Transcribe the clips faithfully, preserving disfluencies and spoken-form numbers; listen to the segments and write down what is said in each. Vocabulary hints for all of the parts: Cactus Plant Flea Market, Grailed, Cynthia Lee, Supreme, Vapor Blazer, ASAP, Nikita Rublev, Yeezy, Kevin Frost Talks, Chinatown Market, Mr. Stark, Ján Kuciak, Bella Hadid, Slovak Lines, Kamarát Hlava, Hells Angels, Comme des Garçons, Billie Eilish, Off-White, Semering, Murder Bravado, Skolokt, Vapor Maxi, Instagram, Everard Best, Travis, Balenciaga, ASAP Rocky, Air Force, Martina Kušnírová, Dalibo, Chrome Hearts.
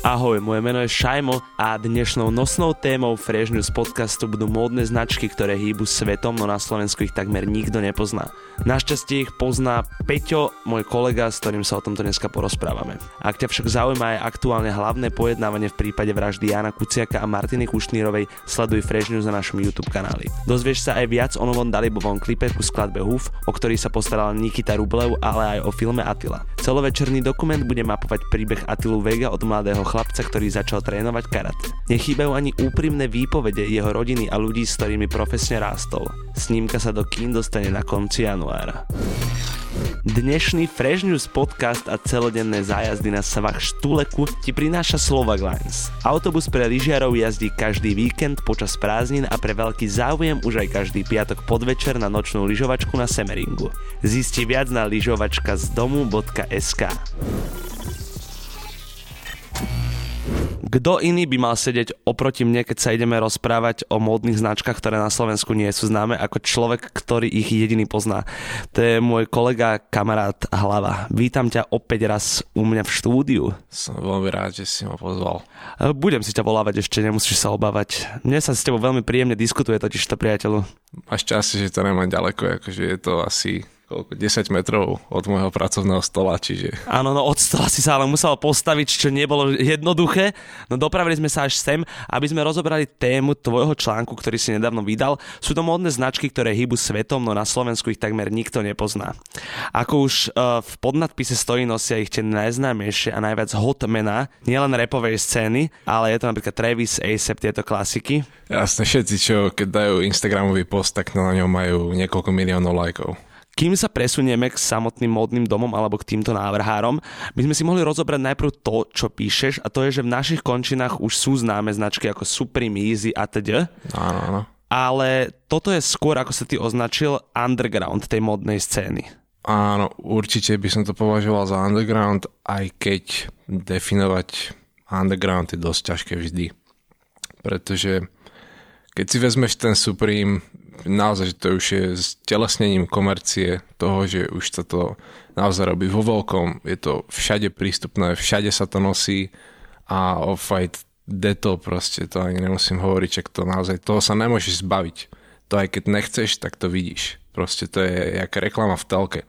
Ahoj, moje meno je Šajmo a dnešnou nosnou témou Fresh News podcastu budú módne značky, ktoré hýbu svetom, no na Slovensku ich takmer nikto nepozná. Našťastie ich pozná Peťo, môj kolega, s ktorým sa o tomto dneska porozprávame. Ak ťa však zaujíma aj aktuálne hlavné pojednávanie v prípade vraždy Jána Kuciaka a Martiny Kušnírovej, sleduj Fresh News na našom YouTube kanáli. Dozvieš sa aj viac o novom Dalibovom klipe ku skladbe Hoof, o ktorý sa postaral Nikita Rublev, ale aj o filme Atila. Celovečerný dokument bude mapovať príbeh Atilu Vega od mladého chlapa, chlapca, ktorý začal trénovať karate. Nechýbajú ani úprimné výpovede jeho rodiny a ľudí, s ktorými profesne rástol. Snímka sa do kín dostane na konci januára. Dnešný Fresh News podcast a celodenné zájazdy na svach Štuleku ti prináša Slovak Lines. Autobus pre lyžiarov jazdí každý víkend počas prázdnin a pre veľký záujem už aj každý piatok podvečer na nočnú lyžovačku na Semeringu. Zisti viac na lyžovačka z domu bodka es ká. Kto iný by mal sedieť oproti mne, keď sa ideme rozprávať o módnych značkách, ktoré na Slovensku nie sú známe, ako človek, ktorý ich jediný pozná. To je môj kolega, kamarát Hlava. Vítam ťa opäť raz u mňa v štúdiu. Som veľmi rád, že si ma pozval. Budem si ťa volávať ešte, nemusíš sa obávať. Mne sa s tebou veľmi príjemne diskutuje totižto, priateľu. Máš šťastie, že to nemám ďaleko, akože je to asi... desať metrov od môjho pracovného stola, čiže... Áno, no od stola si sa ale musel postaviť, čo nebolo jednoduché. No dopravili sme sa až sem, aby sme rozobrali tému tvojho článku, ktorý si nedávno vydal. Sú to módne značky, ktoré hýbu svetom, no na Slovensku ich takmer nikto nepozná. Ako už uh, v podnadpise stojí, nosia ich tie najznámejšie a najviac hot mená, nielen rapovej scény, ale je to napríklad Travis, ASAP, tieto klasiky. Jasne, všetci, čo keď dajú Instagramový post, tak na ňom majú niekoľko miliónov lajkov. Kým sa presunieme k samotným módnym domom alebo k týmto návrhárom, by sme si mohli rozobrať najprv to, čo píšeš, a to je, že v našich končinách už sú známe značky ako Supreme, Yeezy a teda. Áno, áno. Ale toto je skôr, ako sa ty označil, underground tej módnej scény. Áno, určite by som to považoval za underground, aj keď definovať underground je dosť ťažké vždy. Pretože keď si vezmeš ten Supreme, naozaj, že to už je s telesnením komercie toho, že už sa to naozaj robí vo veľkom, je to všade prístupné, všade sa to nosí a Off-White deto proste, to ani nemusím hovoriť, že to naozaj, toho sa nemôžeš zbaviť. To aj keď nechceš, tak to vidíš. Proste to je jak reklama v telke.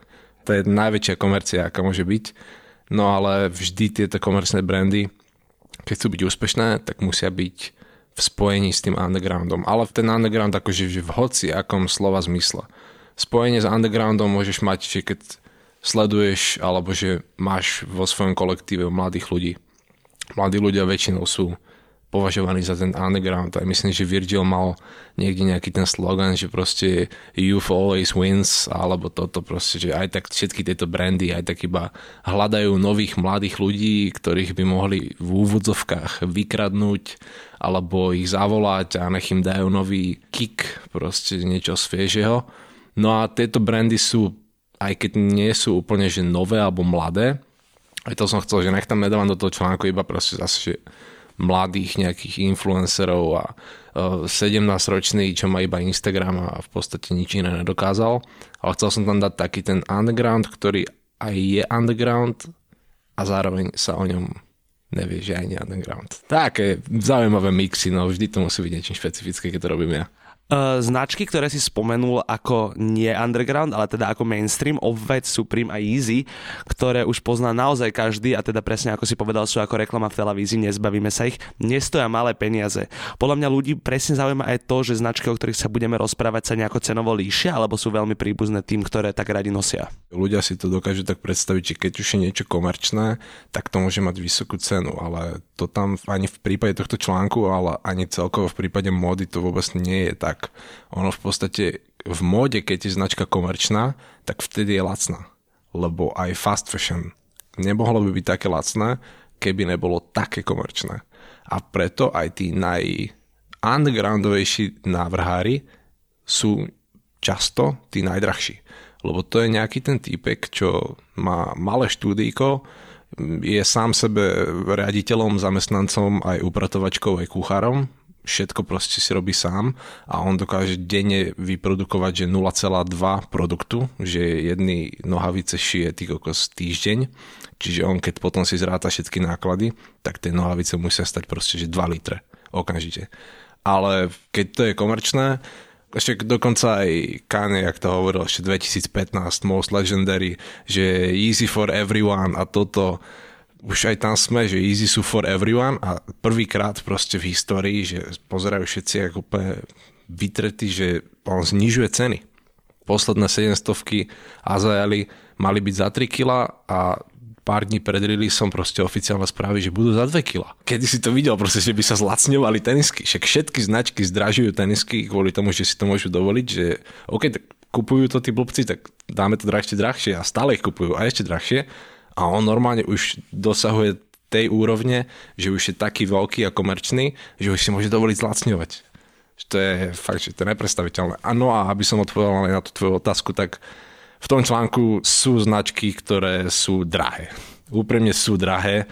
To je najväčšia komercia, aká môže byť. No ale vždy tieto komerčné brandy, keď chcú byť úspešné, tak musia byť v spojení s tým undergroundom. Ale ten underground akože v hoci akom slova zmysle. Spojenie s undergroundom môžeš mať, že keď sleduješ, alebo že máš vo svojom kolektíve mladých ľudí. Mladí ľudia väčšinou sú považovaní za ten underground. A myslím, že Virgil mal niekde nejaký ten slogan, že proste youth always wins, alebo toto proste, že aj tak všetky tieto brandy aj tak iba hľadajú nových mladých ľudí, ktorých by mohli v úvodzovkách vykradnúť, alebo ich zavolať a nech im dajú nový kick, proste niečo sviežeho. No a tieto brandy sú, aj keď nie sú úplne že nové alebo mladé, aj to som chcel, že nech tam nedávam do toho článku iba proste zase, že mladých nejakých influencerov a sedemnásťročný, čo má iba Instagram a v podstate nič iné nedokázal. Ale chcel som tam dať taký ten underground, ktorý aj je underground a zároveň sa o ňom nevie, že aj nie underground. Také zaujímavé mixy, no vždy to musí byť niečo špecifické, keď to robím ja. Uh, značky, ktoré si spomenul ako nie underground, ale teda ako mainstream, Off-White, Supreme a Yeezy, ktoré už pozná naozaj každý a teda presne ako si povedal, sú ako reklama v televízii, nezbavíme sa ich, nestoja malé peniaze. Podľa mňa ľudí presne zaujíma aj to, že značky, o ktorých sa budeme rozprávať, sa nejako cenovo líšia alebo sú veľmi príbuzné tým, ktoré tak radi nosia. Ľudia si to dokážu tak predstaviť, že keď už je niečo komerčné, tak to môže mať vysokú cenu, ale to tam ani v prípade tohto článku, ale ani celkovo v prípade módy to vôbec nie je tak. Ono v podstate v móde, keď je značka komerčná, tak vtedy je lacná. Lebo aj fast fashion nemohlo by byť také lacné, keby nebolo také komerčné. A preto aj tí najundergroundovejší návrhári sú často tí najdrahší. Lebo to je nejaký ten týpek, čo má malé štúdíko, je sám sebe riaditeľom, zamestnancom, aj upratovačkou, aj kuchárom. všetko proste si robí sám a on dokáže denne vyprodukovať, že nula celá dva produktu, že jedny nohavice šije tý kokos týždeň, čiže on keď potom si zráta všetky náklady, tak tie nohavice musia stať proste že dva litre okamžite. Ale keď to je komerčné, ešte dokonca aj Kanye, jak to hovoril ešte dvetisícpätnásť, Most Legendary, že Yeezy for everyone a toto, už aj tam sme, že Yeezy sú for everyone a prvýkrát proste v histórii, že pozerajú všetci ako úplne vytretí, že on znižuje ceny. Posledné sedemstovky Azajali mali byť za tri kilá a pár dní pred releaseom proste oficiálne správy, že budú za dve kilá. Kedy si to videl, proste, že by sa zlacňovali tenisky. Však všetky značky zdražujú tenisky kvôli tomu, že si to môžu dovoliť, že OK, tak kupujú to tí blbci, tak dáme to drahšie, drahšie a stále ich kupujú a ešte drahšie. A on normálne už dosahuje tej úrovne, že už je taký veľký a komerčný, že už si môže dovoliť zlacňovať. To je fakt, že to je nepredstaviteľné. A no a aby som odpovedal na tú tvoju otázku, tak v tom článku sú značky, ktoré sú drahé. Úprimne sú drahé.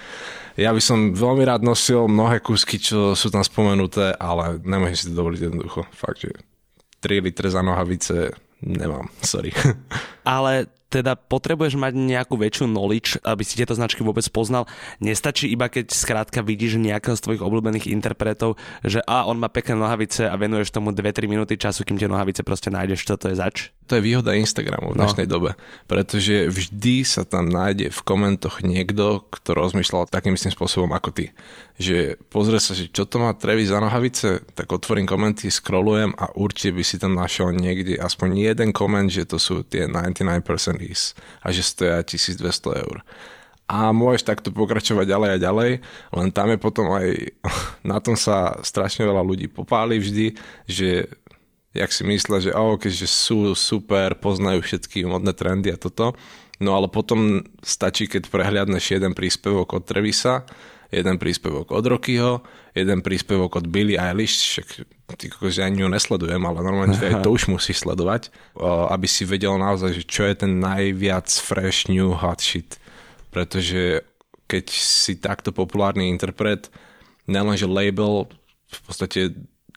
Ja by som veľmi rád nosil mnohé kúsky, čo sú tam spomenuté, ale nemôžem si to dovoliť jednoducho. Fakt, že tri litre za nohavice nemám, sorry. Ale teda potrebuješ mať nejakú väčšiu knowledge, aby si tieto značky vôbec poznal. Nestačí iba, keď skrátka vidíš nejakého z tvojich obľúbených interpretov, že a on má pekné nohavice a venuješ tomu dve tri minúty času, kým tie nohavice proste nájdeš, čo to je zač. To je výhoda Instagramu v no. dnešnej dobe, pretože vždy sa tam nájde v komentoch niekto, kto rozmýšľal takým istým spôsobom ako ty. Že pozrie sa, že čo to má Travis za nohavice, tak otvorím komenty, scrollujem a určite by si tam našiel niekde aspoň jeden koment, že to sú tie deväťdesiatdeväť percent a že stoja tisícdvesto eur. A môžeš takto pokračovať ďalej a ďalej, len tam je potom aj, na tom sa strašne veľa ľudí popáli vždy, že jak si myslia, že oh, keďže sú super, poznajú všetky modné trendy a toto, no ale potom stačí, keď prehliadneš jeden príspevok od Travisa, jeden príspevok od Rockyho, jeden príspevok od Billie Eilish, však ty kokos, ja ani ju nesledujem, ale normálne aj to už musíš sledovať, aby si vedel naozaj, že čo je ten najviac fresh new hot shit. Pretože keď si takto populárny interpret, nielenže label v podstate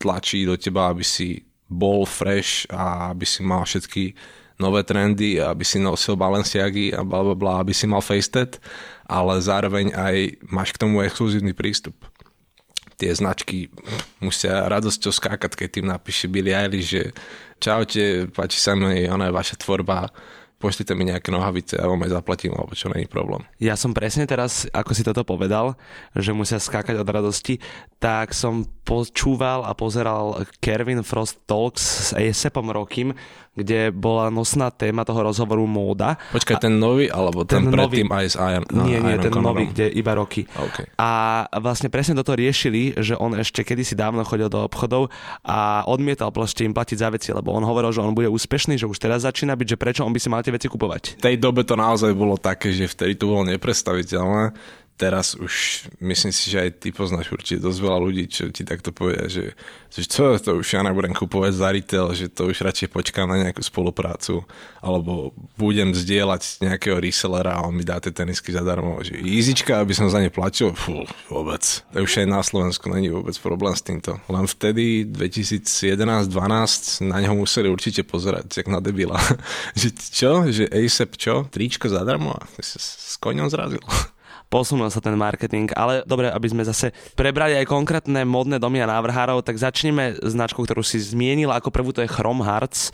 tlačí do teba, aby si bol fresh a aby si mal všetky nové trendy, aby si nosil Balenciagy a blablabla, aby si mal facetad, ale zároveň aj máš k tomu exkluzívny prístup. Tie značky musia radosťou skákať, keď tým napíše Billie Eilish, že čaute, páči sa mi, ona je vaša tvorba, pošlite mi nejaké nohavice a vám aj zaplatím, alebo čo, není problém. Ja som presne teraz, ako si toto povedal, že musia skákať od radosti, tak som počúval a pozeral Kevin Frost Talks s ASAPom Rockym, kde bola nosná téma toho rozhovoru móda. Počkaj, a ten nový, alebo ten, ten predtým aj s Iron Commodom? Nie, nie, ten nový, kde iba Rocky. Okay. A vlastne presne toto riešili, že on ešte kedysi dávno chodil do obchodov a odmietal proste im platiť za veci, lebo on hovoril, že on bude úspešný, že už teraz začína byť, že prečo on by si mal tie veci kupovať. V tej dobe to naozaj bolo také, že vtedy to bolo nepredstaviteľné. Teraz už myslím si, že aj ty poznáš určite dosť veľa ľudí, čo ti takto povedia, že, že čo to už ja nebudem kupovať za retail, že to už radšej počkám na nejakú spoluprácu, alebo budem zdieľať nejakého resellera a on mi dá tie tenisky zadarmo, že Yeezyčka, aby som za ne platil, fú, vôbec. To už aj na Slovensku není vôbec problém s týmto. Len vtedy dvetisícjedenásť dvanásť na ňo museli určite pozerať, jak na debila. Že čo? Že ASAP čo? Tričko zadarmo? A sa s koňom zrazil. Posunul sa ten marketing, ale dobre, aby sme zase prebrali aj konkrétne modné domy a návrhárov, tak začneme značkou, ktorú si zmienila ako prvú, to je Chrome Hearts.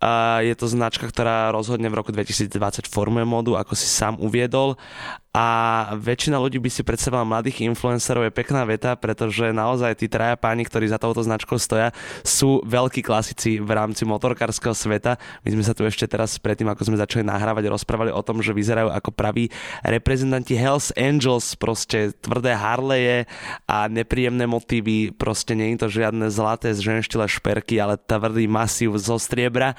Uh, je to značka, ktorá rozhodne v roku dvetisícdvadsať formuje modu, ako si sám uviedol. A väčšina ľudí by si predstavovala mladých influencerov, je pekná veta, pretože naozaj tí traja páni, ktorí za touto značkou stoja, sú veľkí klasici v rámci motorkárskeho sveta. My sme sa tu ešte teraz predtým, ako sme začali nahrávať, rozprávali o tom, že vyzerajú ako praví reprezentanti Hells Angels, proste tvrdé Harleje a nepríjemné motívy, proste nie je to žiadne zlaté zženštile šperky, ale tvrdý masív zo striebra.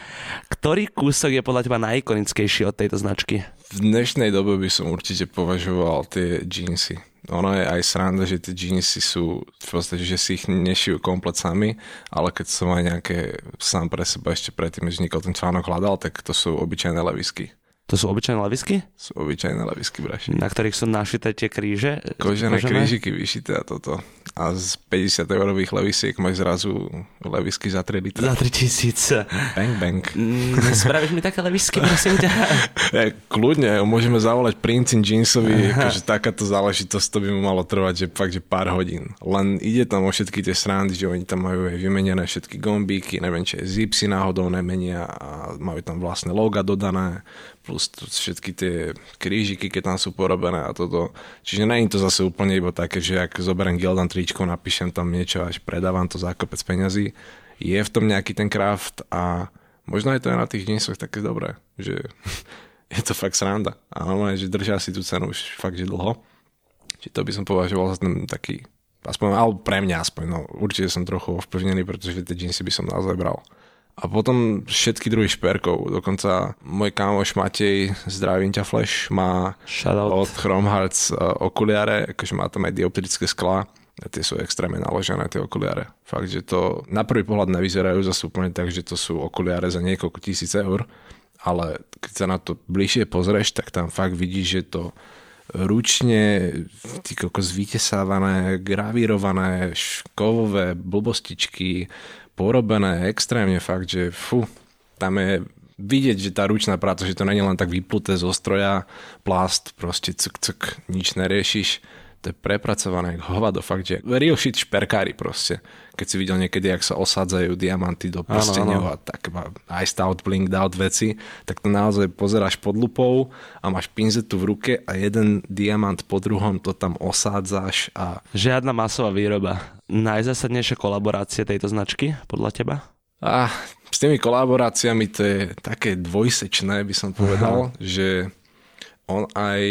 Ktorý kúsok je podľa teba najikonickejší od tejto značky? V dnešnej dobe by som určite považoval tie džínsy. Ono je aj sranda, že tie džínsy sú proste, že si ich nešijú komplet sami, ale keď som aj nejaké sám pre seba ešte predtým, než nikol ten článok hľadal, tak to sú obyčajné levisky. To sú obyčajné levisky? Sú obyčajné levisky, braši. Na ktorých sú našité tie kríže? Kožené krížiky vyšité a toto. a z päťdesiat eurových levisiek máš zrazu levisky za tri litre. Za tri tisíce. Bang, bang. Mm, spravíš mi také levisky, prosím ťa? Ja, kľudne, môžeme zavolať Princin Jeansovi, že takáto záležitosť to by mu malo trvať, že fakt, že pár hodín. Len ide tam o všetky tie srandy, že oni tam majú aj vymenené všetky gombíky, neviem, či zipsy náhodou nemenia a majú tam vlastné loga dodané, plus všetky tie krížiky, keď tam sú porobené a toto. Čiže nie je to zase úplne iba také, že ak zoberiem Gildan tričko, napíšem tam niečo až predávam to za kopec peňazí. Je v tom nejaký ten craft a možno je to aj na tých dňoch také dobré, že je to fakt sranda. A normálne, že držia si tú cenu už fakt, že dlho. Čiže to by som považoval za ten taký, aspoň, alebo pre mňa aspoň, no určite som trochu ovplyvnený, pretože tie džinsy by som naozaj bral. A potom všetky druhy šperkov. Dokonca môj kámoš Matej, zdravím ťa Flash, má od Chrome Hearts okuliare, akože má tam aj dioptrické sklá. A tie sú extrémne naložené, tie okuliare. Fakt, že to na prvý pohľad nevyzerajú zase úplne tak, že to sú okuliare za niekoľko tisíc eur, ale keď sa na to bližšie pozrieš, tak tam fakt vidíš, že to ručne týkoľko zvytesávané, gravírované, kovové blbostičky, porobené extrémne fakt, že fú, tam je vidieť, že tá ručná práca, že to nie je len tak vypluté zo stroja, plast, proste cuk, cuk, nič neriešiš. To je prepracované hovado, fakt, že real shit šperkári proste. Keď si videl niekedy, jak sa osádzajú diamanty do prsteňov a tak iced out, blinked out veci, tak to naozaj pozeráš pod lupou a máš pinzetu v ruke a jeden diamant po druhom to tam osádzaš a... Žiadna masová výroba. Najzásadnejšia kolaborácia tejto značky, podľa teba? Ah, s tými kolaboráciami to je také dvojsečné, by som povedal, Aha. že... On aj,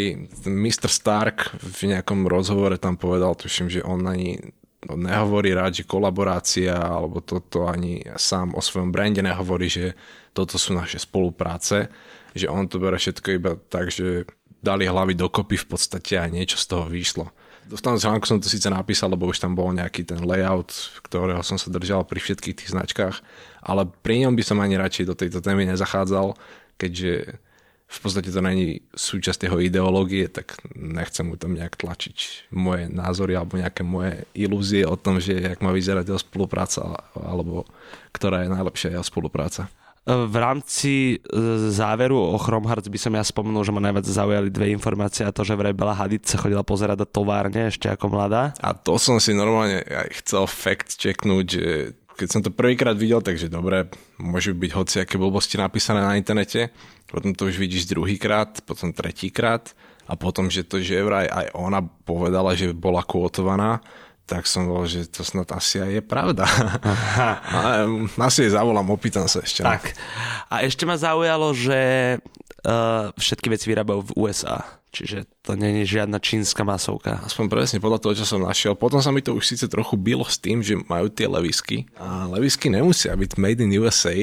mister Stark v nejakom rozhovore tam povedal, tuším, že on ani on nehovorí rád, že kolaborácia, alebo toto ani sám o svojom brande nehovorí, že toto sú naše spolupráce, že on to bere všetko iba tak, že dali hlavy dokopy v podstate a niečo z toho vyšlo. V tom článku som to síce napísal, lebo už tam bol nejaký ten layout, ktorého som sa držal pri všetkých tých značkách, ale pri ňom by som ani radšej do tejto témy nezachádzal, keďže... v podstate to není súčasť jeho ideológie, tak nechcem mu tam nejak tlačiť moje názory alebo nejaké moje ilúzie o tom, že jak má vyzerať jeho spolupráca alebo ktorá je najlepšia jeho spolupráca. V rámci záveru o Chrome Hearts by som ja spomenul, že ma najviac zaujali dve informácie a to, že vraj Bella Hadid sa chodila pozerať do továrne ešte ako mladá. A to som si normálne aj chcel fact checknúť, že keď som to prvýkrát videl, takže dobre, môžu byť hociaké blbosti napísané na internete, potom to už vidíš druhýkrát, potom tretíkrát a potom, že to, že vraj aj ona povedala, že bola kvotovaná, tak som bol, že to snad asi aj je pravda. Asi jej zavolám, opýtam sa ešte. Tak. A ešte ma zaujalo, že uh, všetky veci vyrábajú v U S A. Čiže to nie je žiadna čínska masovka. Aspoň presne podľa toho, čo som našiel. Potom sa mi to už síce trochu bilo s tým, že majú tie levisky. A levisky nemusia byť made in U S A,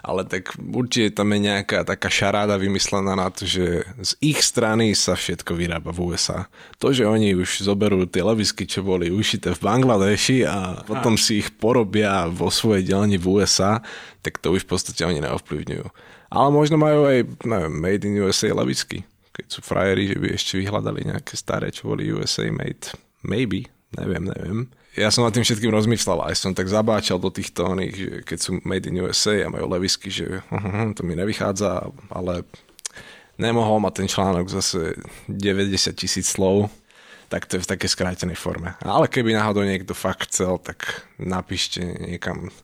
ale tak určite tam je nejaká taká šaráda vymyslená na to, že z ich strany sa všetko vyrába v U S A. To, že oni už zoberú tie levisky, čo boli ušité v Bangladeši a potom si ich porobia vo svojej dielni v U S A, tak to už v podstate oni neovplyvňujú. Ale možno majú aj neviem, made in U S A levisky. Keď sú frajeri, že by ešte vyhľadali nejaké staré, čo boli U S A made. Maybe, neviem, neviem. Ja som nad tým všetkým rozmýšľal, aj som tak zabáčal do týchto oných, že keď sú made in U S A a majú levisky, že to mi nevychádza, ale nemohol ma ten článok zase deväťdesiat tisíc slov, tak to je v takej skrátenej forme. Ale keby náhodou niekto fakt chcel, tak napíšte niekam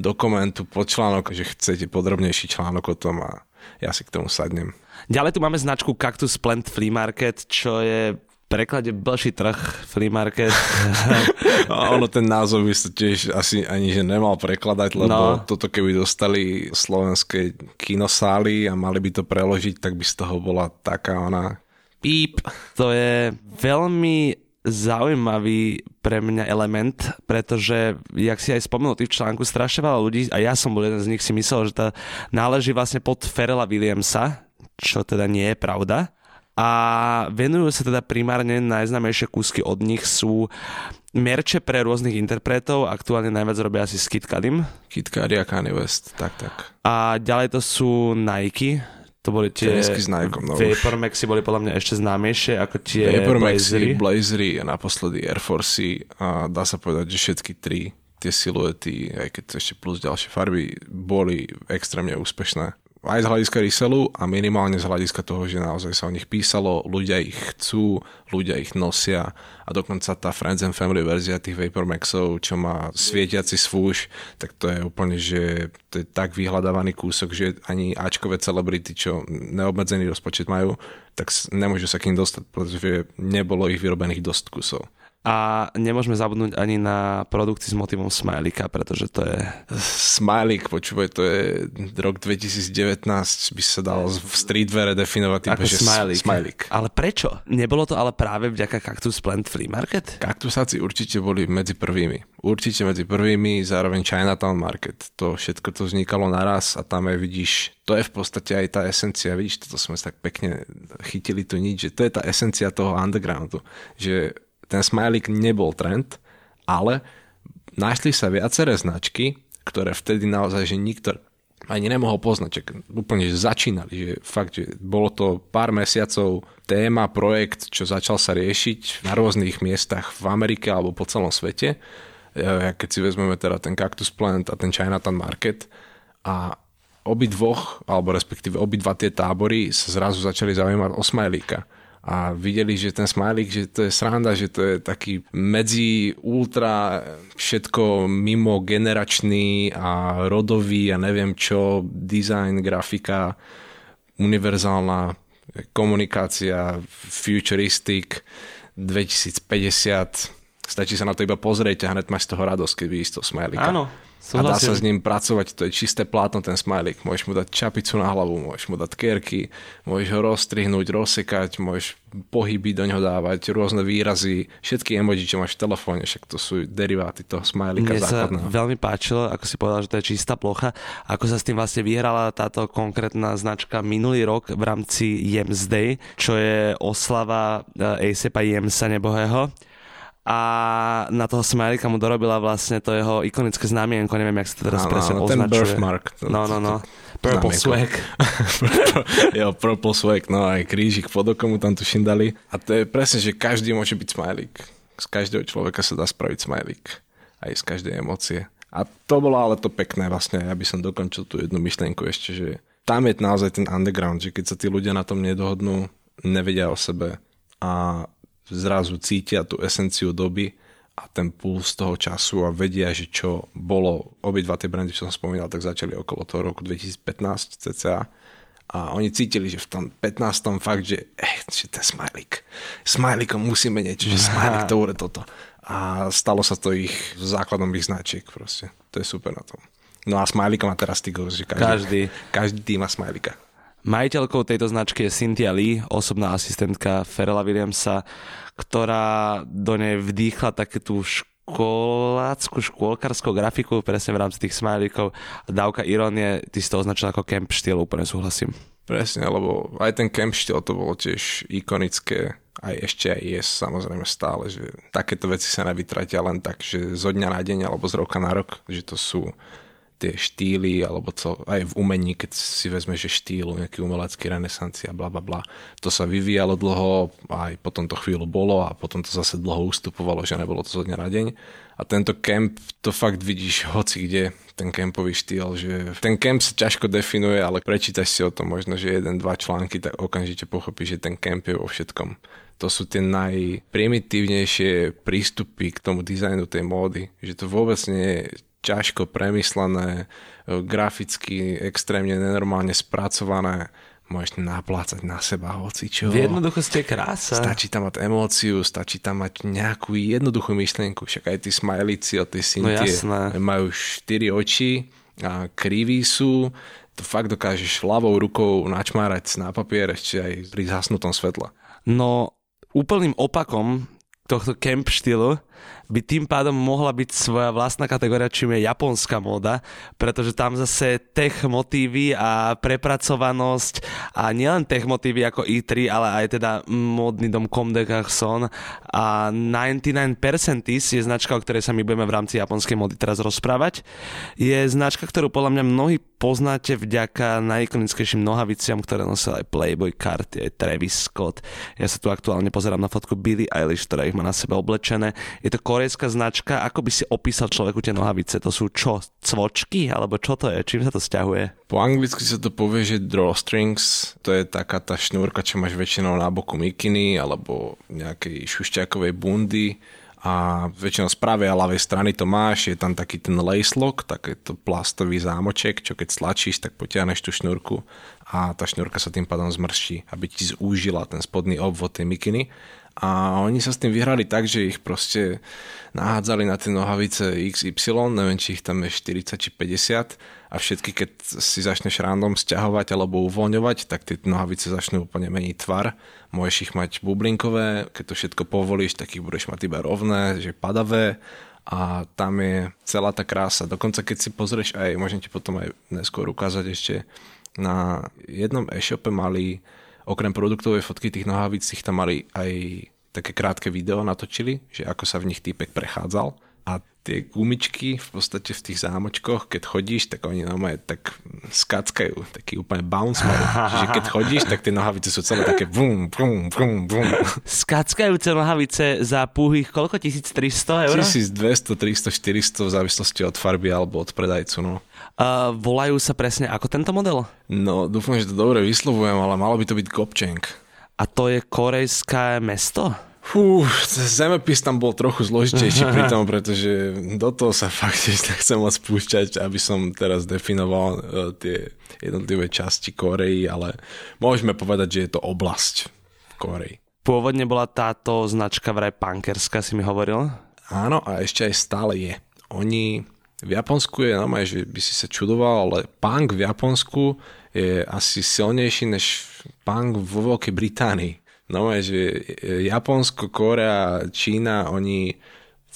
do komentu pod článok, že chcete podrobnejší článok o tom a ja si k tomu sadnem. Ďalej tu máme značku Cactus Plant Flea Market, čo je v preklade blší trh Flea Market. Ono ten názov by sa tiež asi ani že nemal prekladať, lebo no. Toto keby dostali slovenské kinosály a mali by to preložiť, tak by z toho bola taká ona píp. To je veľmi zaujímavý pre mňa element, pretože, jak si aj spomenul ty v článku, strašne veľa ľudí, a ja som bol jeden z nich, si myslel, že to náleží vlastne pod Pharrella Williamsa, čo teda nie je pravda. A venujú sa teda primárne najznámejšie kúsky od nich sú merče pre rôznych interpretov, aktuálne najviac robia asi s Kid Cudim. Kid Cudi a Kanye West, tak, tak. A ďalej to sú Nike, To boli tie tenisky s Nikeom. No Vapor Maxi boli podľa mňa ešte známejšie ako tie Vapor Blazery. Vapor Maxi, Blazery a naposledy Air Forcey a dá sa povedať, že všetky tri tie siluety, aj keď to ešte plus ďalšie farby, boli extrémne úspešné. Aj z hľadiska reselu a minimálne z hľadiska toho, že naozaj sa o nich písalo, ľudia ich chcú, ľudia ich nosia a dokonca tá Friends and Family verzia tých Vapor Maxov, čo má svietiaci svúš, tak to je úplne, že to je tak vyhľadávaný kúsok, že ani Ačkové celebrity, čo neobmedzený rozpočet majú, tak nemôžu sa k ním dostať, pretože nebolo ich vyrobených dosť kusov. A nemôžeme zabudnúť ani na produkty s motívom smajlíka, pretože to je... Smajlík, počúvaj, to je rok dvetisíc devätnásť, by sa dalo v streetweare definovať typu, že smajlík. smajlík. Ale prečo? Nebolo to ale práve vďaka Cactus Plant Flea Market? Kaktusáci určite boli medzi prvými. Určite medzi prvými, zároveň Chinatown Market. To všetko to vznikalo naraz a tam aj vidíš... To je v podstate aj tá esencia, vidíš, toto sme tak pekne chytili tu nič, že to je tá esencia toho undergroundu, že ten smajlík nebol trend, ale našli sa viaceré značky, ktoré vtedy naozaj, že nikto ani nemohol poznať, čak úplne že začínali, že fakt, že bolo to pár mesiacov téma, projekt, čo začal sa riešiť na rôznych miestach v Amerike alebo po celom svete. Keď si vezmeme teda ten Cactus Plant a ten Chinatown Market a obi dvoch, alebo respektíve obi dva tie tábory sa zrazu začali zaujímať o smajlíka. A videli, že ten smajlík, že to je sranda, že to je taký medzi ultra všetko mimo generačný a rodový a neviem čo, design, grafika, univerzálna komunikácia, futuristic, dvetisícpäťdesiat. Stačí sa na to iba pozrieť a hneď máš z toho radosť, keď vidíš toho smajlíka. Áno. A dá sa s ním pracovať, to je čisté plátno, ten smajlík. Môžeš mu dať čapicu na hlavu, môžeš mu dať kérky, môžeš ho rozstrihnúť, rozsekať, môžeš pohyby do neho dávať, rôzne výrazy, všetky emoji, čo máš v telefóne, však to sú deriváty toho smajlíka základného. Mne sa veľmi páčilo, ako si povedal, že to je čistá plocha, ako sa s tým vlastne vyhrala táto konkrétna značka minulý rok v rámci Yems Day, čo je oslava ASAPa Yemsa nebohého. A na toho smajlíka mu dorobila vlastne to jeho ikonické znamienko, neviem, jak sa to teraz no, presne no, označuje. Ten birthmark. To, no, no, no. Purple znamienko. Swag. Jo, purple swag, no aj krížik pod okom mu tam tuším dali. A to je presne, že každý môže byť smajlík. Z každého človeka sa dá spraviť smajlík. Aj z každej emócie. A to bolo ale to pekné vlastne, ja by som dokončil tú jednu myšlienku ešte, že tam je naozaj ten underground, že keď sa tí ľudia na tom nedohodnú, nevedia o sebe a zrazu cítia tú esenciu doby a ten puls toho času a vedia, že čo bolo. Obidva tie brandy, čo som spomínal, tak začali okolo toho roku dvetisícpätnásť cca a oni cítili, že v tom pätnástom fakt, že, eh, že ten smajlík, smajlíkom musíme niečo, že smajlík to bude toto. A stalo sa to ich základom ich značiek proste. To je super na tom. No a smajlíka má teraz ty goz, že každý, každý. každý má smajlíka. Majiteľkou tejto značky je Cynthia Lee, osobná asistentka Pharrella Williamsa, ktorá do nej vdýchla také tú školácku, škôlkarskú grafiku presne v rámci tých smajlíkov. Dávka irónie, ty si to označil ako camp štýl, úplne súhlasím. Presne, lebo aj ten camp štýl to bolo tiež ikonické, aj ešte aj je samozrejme stále, že takéto veci sa nevytratia len tak, že zo dňa na deň alebo z roka na rok, že to sú... tie štýly, alebo co, aj v umení, keď si vezme, že štýl, nejaký umelecký renesancia, bla, bla, bla. To sa vyvíjalo dlho, aj potom to chvíľu bolo a potom to zase dlho ustupovalo, že nebolo to zo dňa na deň. A tento camp, to fakt vidíš hoci kde, ten campový štýl, že ten camp sa ťažko definuje, ale prečítaš si o tom možno, že jeden, dva články, tak okamžite pochopíš, že ten camp je vo všetkom. To sú tie najprimitívnejšie prístupy k tomu dizajnu tej módy, že to vôbec nie je ťažko premyslené, graficky extrémne nenormálne spracované. Môžeš naplácať na seba hocičo. V jednoduchosti je krása. Stačí tam mať emóciu, stačí tam mať nejakú jednoduchú myšlienku. Však aj tí smajlíci od tej Cynthie no majú štyri oči a kriví sú. To fakt dokážeš ľavou rukou načmárať na papier ešte aj pri zhasnutom svetle. No úplným opakom tohto camp štýlu by tým pádom mohla byť svoja vlastná kategória, čím je japonská móda, pretože tam zase tech motívy a prepracovanosť a nielen tech motívy ako í tri, ale aj teda módny dom Comme des Garçons a deväťdesiatdeväť percent je značka, o ktorej sa my budeme v rámci japonskej módy teraz rozprávať. Je značka, ktorú podľa mňa mnohí poznáte vďaka najikonickejším nohaviciam, ktoré nosil aj Playboy, Cartier, Travis Scott. Ja sa tu aktuálne pozerám na fotku Billie Eilish, ktorá ich má na sebe oblečené. Je to korejská značka. Ako by si opísal človeku tie nohavice? To sú čo? Cvočky? Alebo čo to je? Čím sa to sťahuje? Po anglicky sa to povie, že drawstrings. To je taká tá šnúrka, čo máš väčšinou na boku mikiny alebo nejakej šušťákovej bundy. A väčšinou z pravej a ľavej strany to máš, je tam taký ten lace lock, takýto plastový zámoček, čo keď stlačíš, tak potiahneš tú šnúrku a tá šnúrka sa tým pádom zmrší, aby ti zúžila ten spodný obvod tej mikiny. A oni sa s tým vyhrali tak, že ich proste nahádzali na tie nohavice iks ypsilon, neviem, či ich tam je štyridsať či päťdesiat, a všetky, keď si začneš random sťahovať alebo uvoľňovať, tak tie nohavice začnú úplne meniť tvar. Môžeš ich mať bublinkové, keď to všetko povolíš, tak ich budeš mať iba rovné, že padavé, a tam je celá tá krása. Dokonca keď si pozrieš, aj môžem ti potom aj neskôr ukázať ešte, na jednom e-shope mali okrem produktovej fotky tých nohavíc, ich tam mali aj také krátke video, natočili, že ako sa v nich týpek prechádzal. A tie gumičky v podstate v tých zámočkoch, keď chodíš, tak oni normálne tak skackajú, taký úplne bounce majú. Čiže keď chodíš, tak tie nohavice sú celé také vum, vum, vum, vum. Skackajúce nohavice za púhých koľko? tisíctristo eur? tisícdvesto, tristo, štyristo v závislosti od farby alebo od predajcu, no. Uh, volajú sa presne ako tento model? No, dúfam, že to dobre vyslovujem, ale malo by to byť Gopčenk. A to je korejské mesto? Fú, zemepis tam bol trochu zložitejší pri tom, pretože do toho sa fakt nechcem len spúšťať, aby som teraz definoval tie jednotlivé časti Korei, ale môžeme povedať, že je to oblasť Korei. Pôvodne bola táto značka vraj punkerská, si mi hovoril? Áno, a ešte aj stále je. Oni v Japonsku je, normálne, že by si sa čudoval, ale punk v Japonsku je asi silnejší než punk vo Veľkej Británii. No, že Japonsko, Kórea, Čína, oni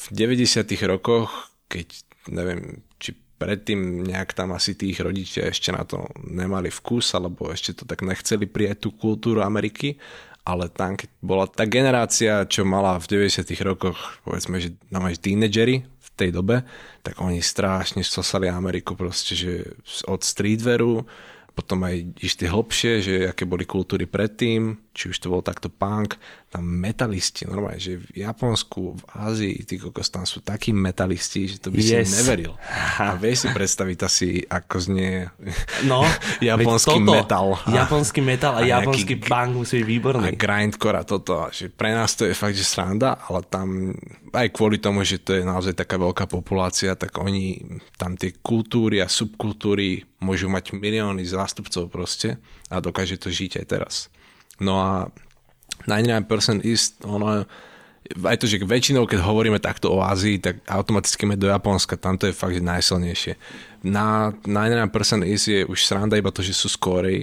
v deväťdesiatych rokoch, keď neviem, či predtým nejak tam asi tých rodičia ešte na to nemali vkus, alebo ešte to tak nechceli prijať tú kultúru Ameriky, ale tam keď bola tá generácia, čo mala v deväťdesiatych rokoch, povedzme, že namáš tínedžeri v tej dobe, tak oni strašne sosali Ameriku proste, že od streetwearu, potom aj išli hlbšie, že aké boli kultúry predtým, či už to bolo takto punk, tam metalisti, normálne, že v Japonsku, v Ázii, tí kokos, tam sú takí metalisti, že to by yes. si neveril. A vieš si predstaviť asi, ako znie no, japonský metal. A, japonský metal a, a japonský punk musí byť výborný. A grindcore a toto, že pre nás to je fakt, že sranda, ale tam aj kvôli tomu, že to je naozaj taká veľká populácia, tak oni tam tie kultúry a subkultúry môžu mať milióny zástupcov proste a dokáže to žiť aj teraz. No a deväťdesiatdeväť percent ist, ono, aj to, že väčšinou, keď hovoríme takto o Ázii, tak automaticky ideme do Japonska, tam to je fakt najsilnejšie. Na deväťdesiatdeväť percent ist je už sranda iba to, že sú z Kórey,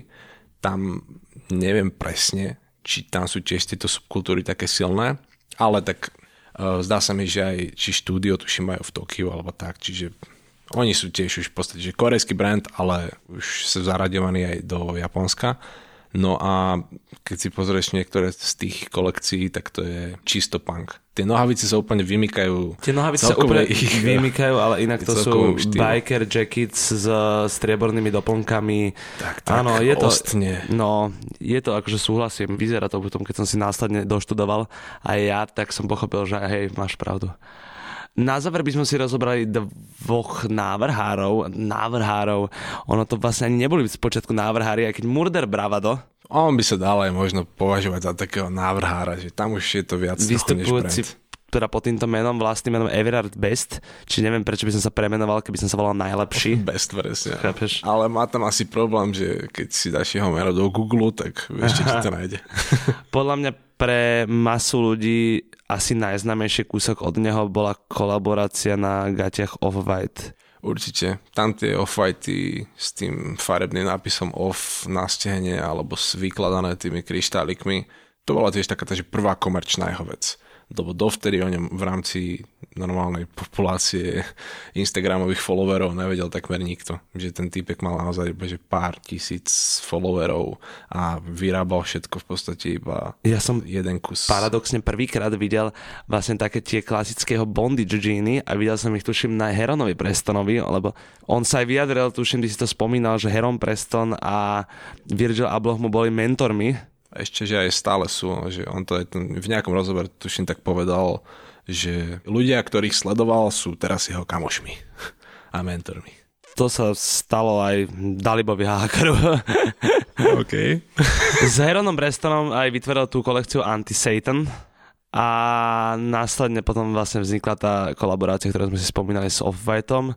tam neviem presne, či tam sú tiež tieto subkultúry také silné, ale tak uh, zdá sa mi, že aj či štúdio tuším majú v Tokiu alebo tak, čiže oni sú tiež už v podstate korejský brand, ale už sú zaraďovaní aj do Japonska. No a keď si pozrieš niektoré z tých kolekcií, tak to je čisto punk. Tie nohavice sa úplne vymykajú. Tie nohavice sa úplne ich vymykajú, ale inak to sú štým. Biker jackets s striebornými doplnkami. Tak, tak, áno, je to, ostne. No, je to, akože súhlasím, vyzerá to potom, keď som si následne doštudoval aj ja, tak som pochopil, že hej, máš pravdu. Na záver by sme si rozobrali dvoch návrhárov. Návrhárov. Ono to vlastne ani neboli spočiatku návrhári, aj keď Murder Bravado. On by sa dal aj možno považovať za takého návrhára, že tam už je to viac trochu než brand. Teda pod týmto menom, vlastným menom Everard Best, či neviem, prečo by som sa premenoval, keby som sa volal najlepší. Best, presne. Chápeš? Ale má tam asi problém, že keď si dáš jeho meno do Google, tak vieš, čo ti to nájde. Podľa mňa pre masu ľudí asi najznámejší kúsok od neho bola kolaborácia na gatiach Off-White. Určite. Tam tie Off-Whitey s tým farebným nápisom Off na stehne alebo s vykladané tými kryštálikmi, to bola tiež taká tá, že prvá komerčná jeho vec. lebo dovtedy o ňom v rámci normálnej populácie instagramových followerov nevedel takmer nikto. Že ten týpek mal naozaj že pár tisíc followerov a vyrábal všetko v podstate iba ja som jeden kus. Paradoxne prvýkrát videl vlastne také tie klasického bondage džíny a videl som ich tuším na Heronovi Prestonovi, lebo on sa aj vyjadril, tuším, ty si to spomínal, že Heron Preston a Virgil Abloh mu boli mentormi. Ešte, že aj stále sú, že on to aj ten, v nejakom rozhovore tuším tak povedal, že ľudia, ktorých sledoval, sú teraz jeho kamošmi a mentormi. To sa stalo aj Dalibovi Hákaru. OK. S Heronom Prestonom aj vytvoril tú kolekciu Anti-Satan a následne potom vlastne vznikla tá kolaborácia, ktorú sme si spomínali s Off-Whiteom.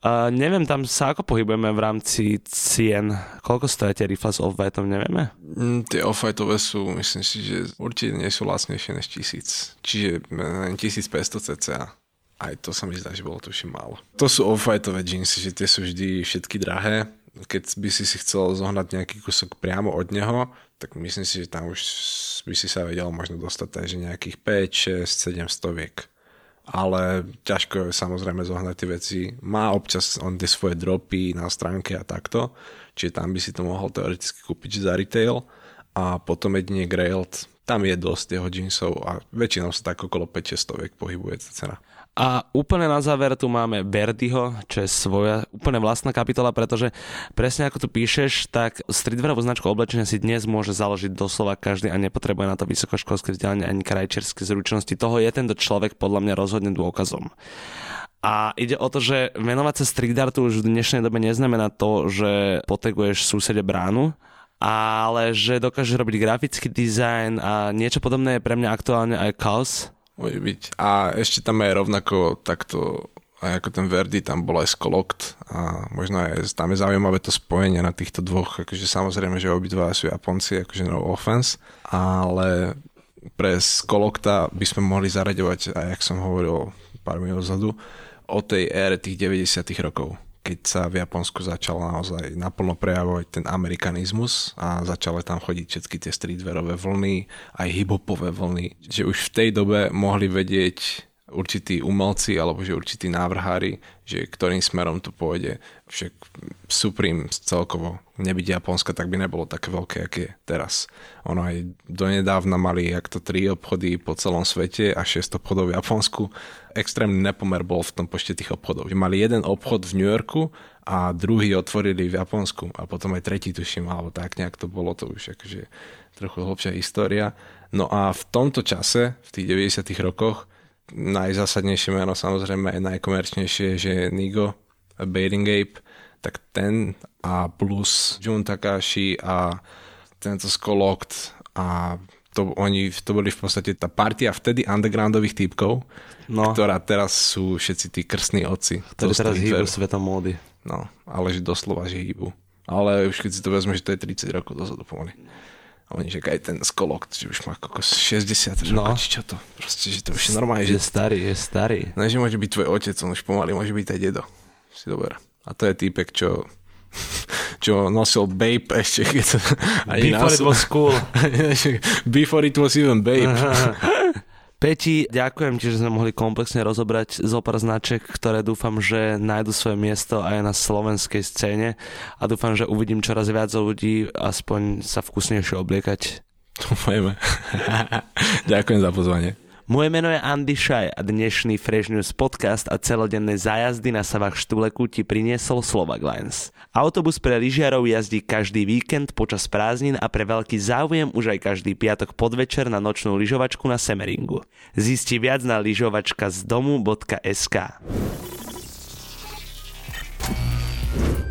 Uh, neviem, tam sa ako pohybujeme v rámci cien? Koľko stojí tie rifle s Off-Whiteom, nevieme? Mm, tie Off-Whiteové sú, myslím si, že určite nie sú lacnejšie než tisíc. Čiže tisícpäťsto cca. Aj to sa mi zdá, že bolo tuším málo. To sú Off-Whiteové džínsy, že tie sú vždy všetky drahé. Keď by si si chcel zohnať nejaký kúsok priamo od neho, tak myslím si, že tam už by si sa vedel možno dostať takže nejakých päť, šesť, sedem stoviek. Ale ťažko je samozrejme zohnať tie veci. Má občas on tie svoje dropy na stránke a takto, čiže tam by si to mohol teoreticky kúpiť za retail a potom jedine grailed. Tam je dosť jeho džinsov a väčšinou sa tak okolo päť šesť stoviek pohybuje tá cena. A úplne na záver tu máme Verdiho, čo je svoja úplne vlastná kapitola, pretože presne ako tu píšeš, tak streetwearovú značku oblečenia si dnes môže založiť doslova každý a nepotrebuje na to vysokoškolské vzdelanie ani krajčerské zručnosti. Toho je tento človek podľa mňa rozhodne dôkazom. A ide o to, že venovať sa street artu už v dnešnej dobe neznamená to, že poteguješ susede bránu, ale že dokážeš robiť grafický dizajn a niečo podobné je pre mňa aktuálne aj kaos. Môže byť. A ešte tam je rovnako takto, aj ako ten Verdi, tam bol aj Skolokt a možno aj tam je zaujímavé to spojenie na týchto dvoch, akože samozrejme, že obidva sú Japonci, akože no offense, ale pre Skolokta by sme mohli zaraďovať, aj jak som hovoril pár minút dozadu, o tej ére tých deväťdesiatych rokov, keď sa v Japonsku začal naozaj naplno prejavovať ten amerikanizmus a začali tam chodiť všetky tie streetwearové vlny, aj hiphopové vlny. Že už v tej dobe mohli vedieť určití umelci alebo že určití návrhári, že ktorým smerom to pôjde. Však Supreme celkovo nebyť Japonska, tak by nebolo také veľké, aké je teraz. Ono aj donedávna mali akto tri obchody po celom svete a šesť obchodov v Japonsku. Extrémny nepomer bol v tom počte tých obchodov. Mali jeden obchod v New Yorku a druhý otvorili v Japonsku a potom aj tretí tuším, alebo tak nejak to bolo, to už akože trochu hlbšia história. No a v tomto čase, v tých deväťdesiatych rokoch, najzásadnejšie meno, samozrejme aj najkomerčnejšie, že je Nigo, Bailing Ape, tak ten a plus Jun Takashi a tento Skolokt a to, oni, to boli v podstate tá partia vtedy undergroundových týpkov, no. Ktorá teraz sú všetci tí krstní otci. Ktorí teraz hýbu svetom módy. No, ale že doslova, že hýbu. Ale už keď si to vezme, že to je tridsať rokov dozadu pomaly. A oni, že aj ten Skolokt, že už má kokos šesťdesiat, no. Že čo to? Proste, že to už je normálne. Že je starý, je starý. No, že môže byť tvoj otec, on už pomaly môže byť aj dedo. Si dober. A to je týpek, čo, čo nosil babe ešte. Keď to, Before nás... it was cool. Before it was even babe. Peti, ďakujem ti, že sme mohli komplexne rozobrať zopár značiek, ktoré dúfam, že nájdu svoje miesto aj na slovenskej scéne a dúfam, že uvidím čoraz viac ľudí aspoň sa vkusnejšie obliekať. Dúfajme. Ďakujem za pozvanie. Moje meno je Andy Šaj a dnešný Fresh News podcast a celodenné zájazdy na savách Štuleku ti priniesol Slovak Lines. Autobus pre lyžiarov jazdí každý víkend počas prázdnin a pre veľký záujem už aj každý piatok podvečer na nočnú lyžovačku na Semeringu. Zisti viac na lyžovačka z domu bodka es ká.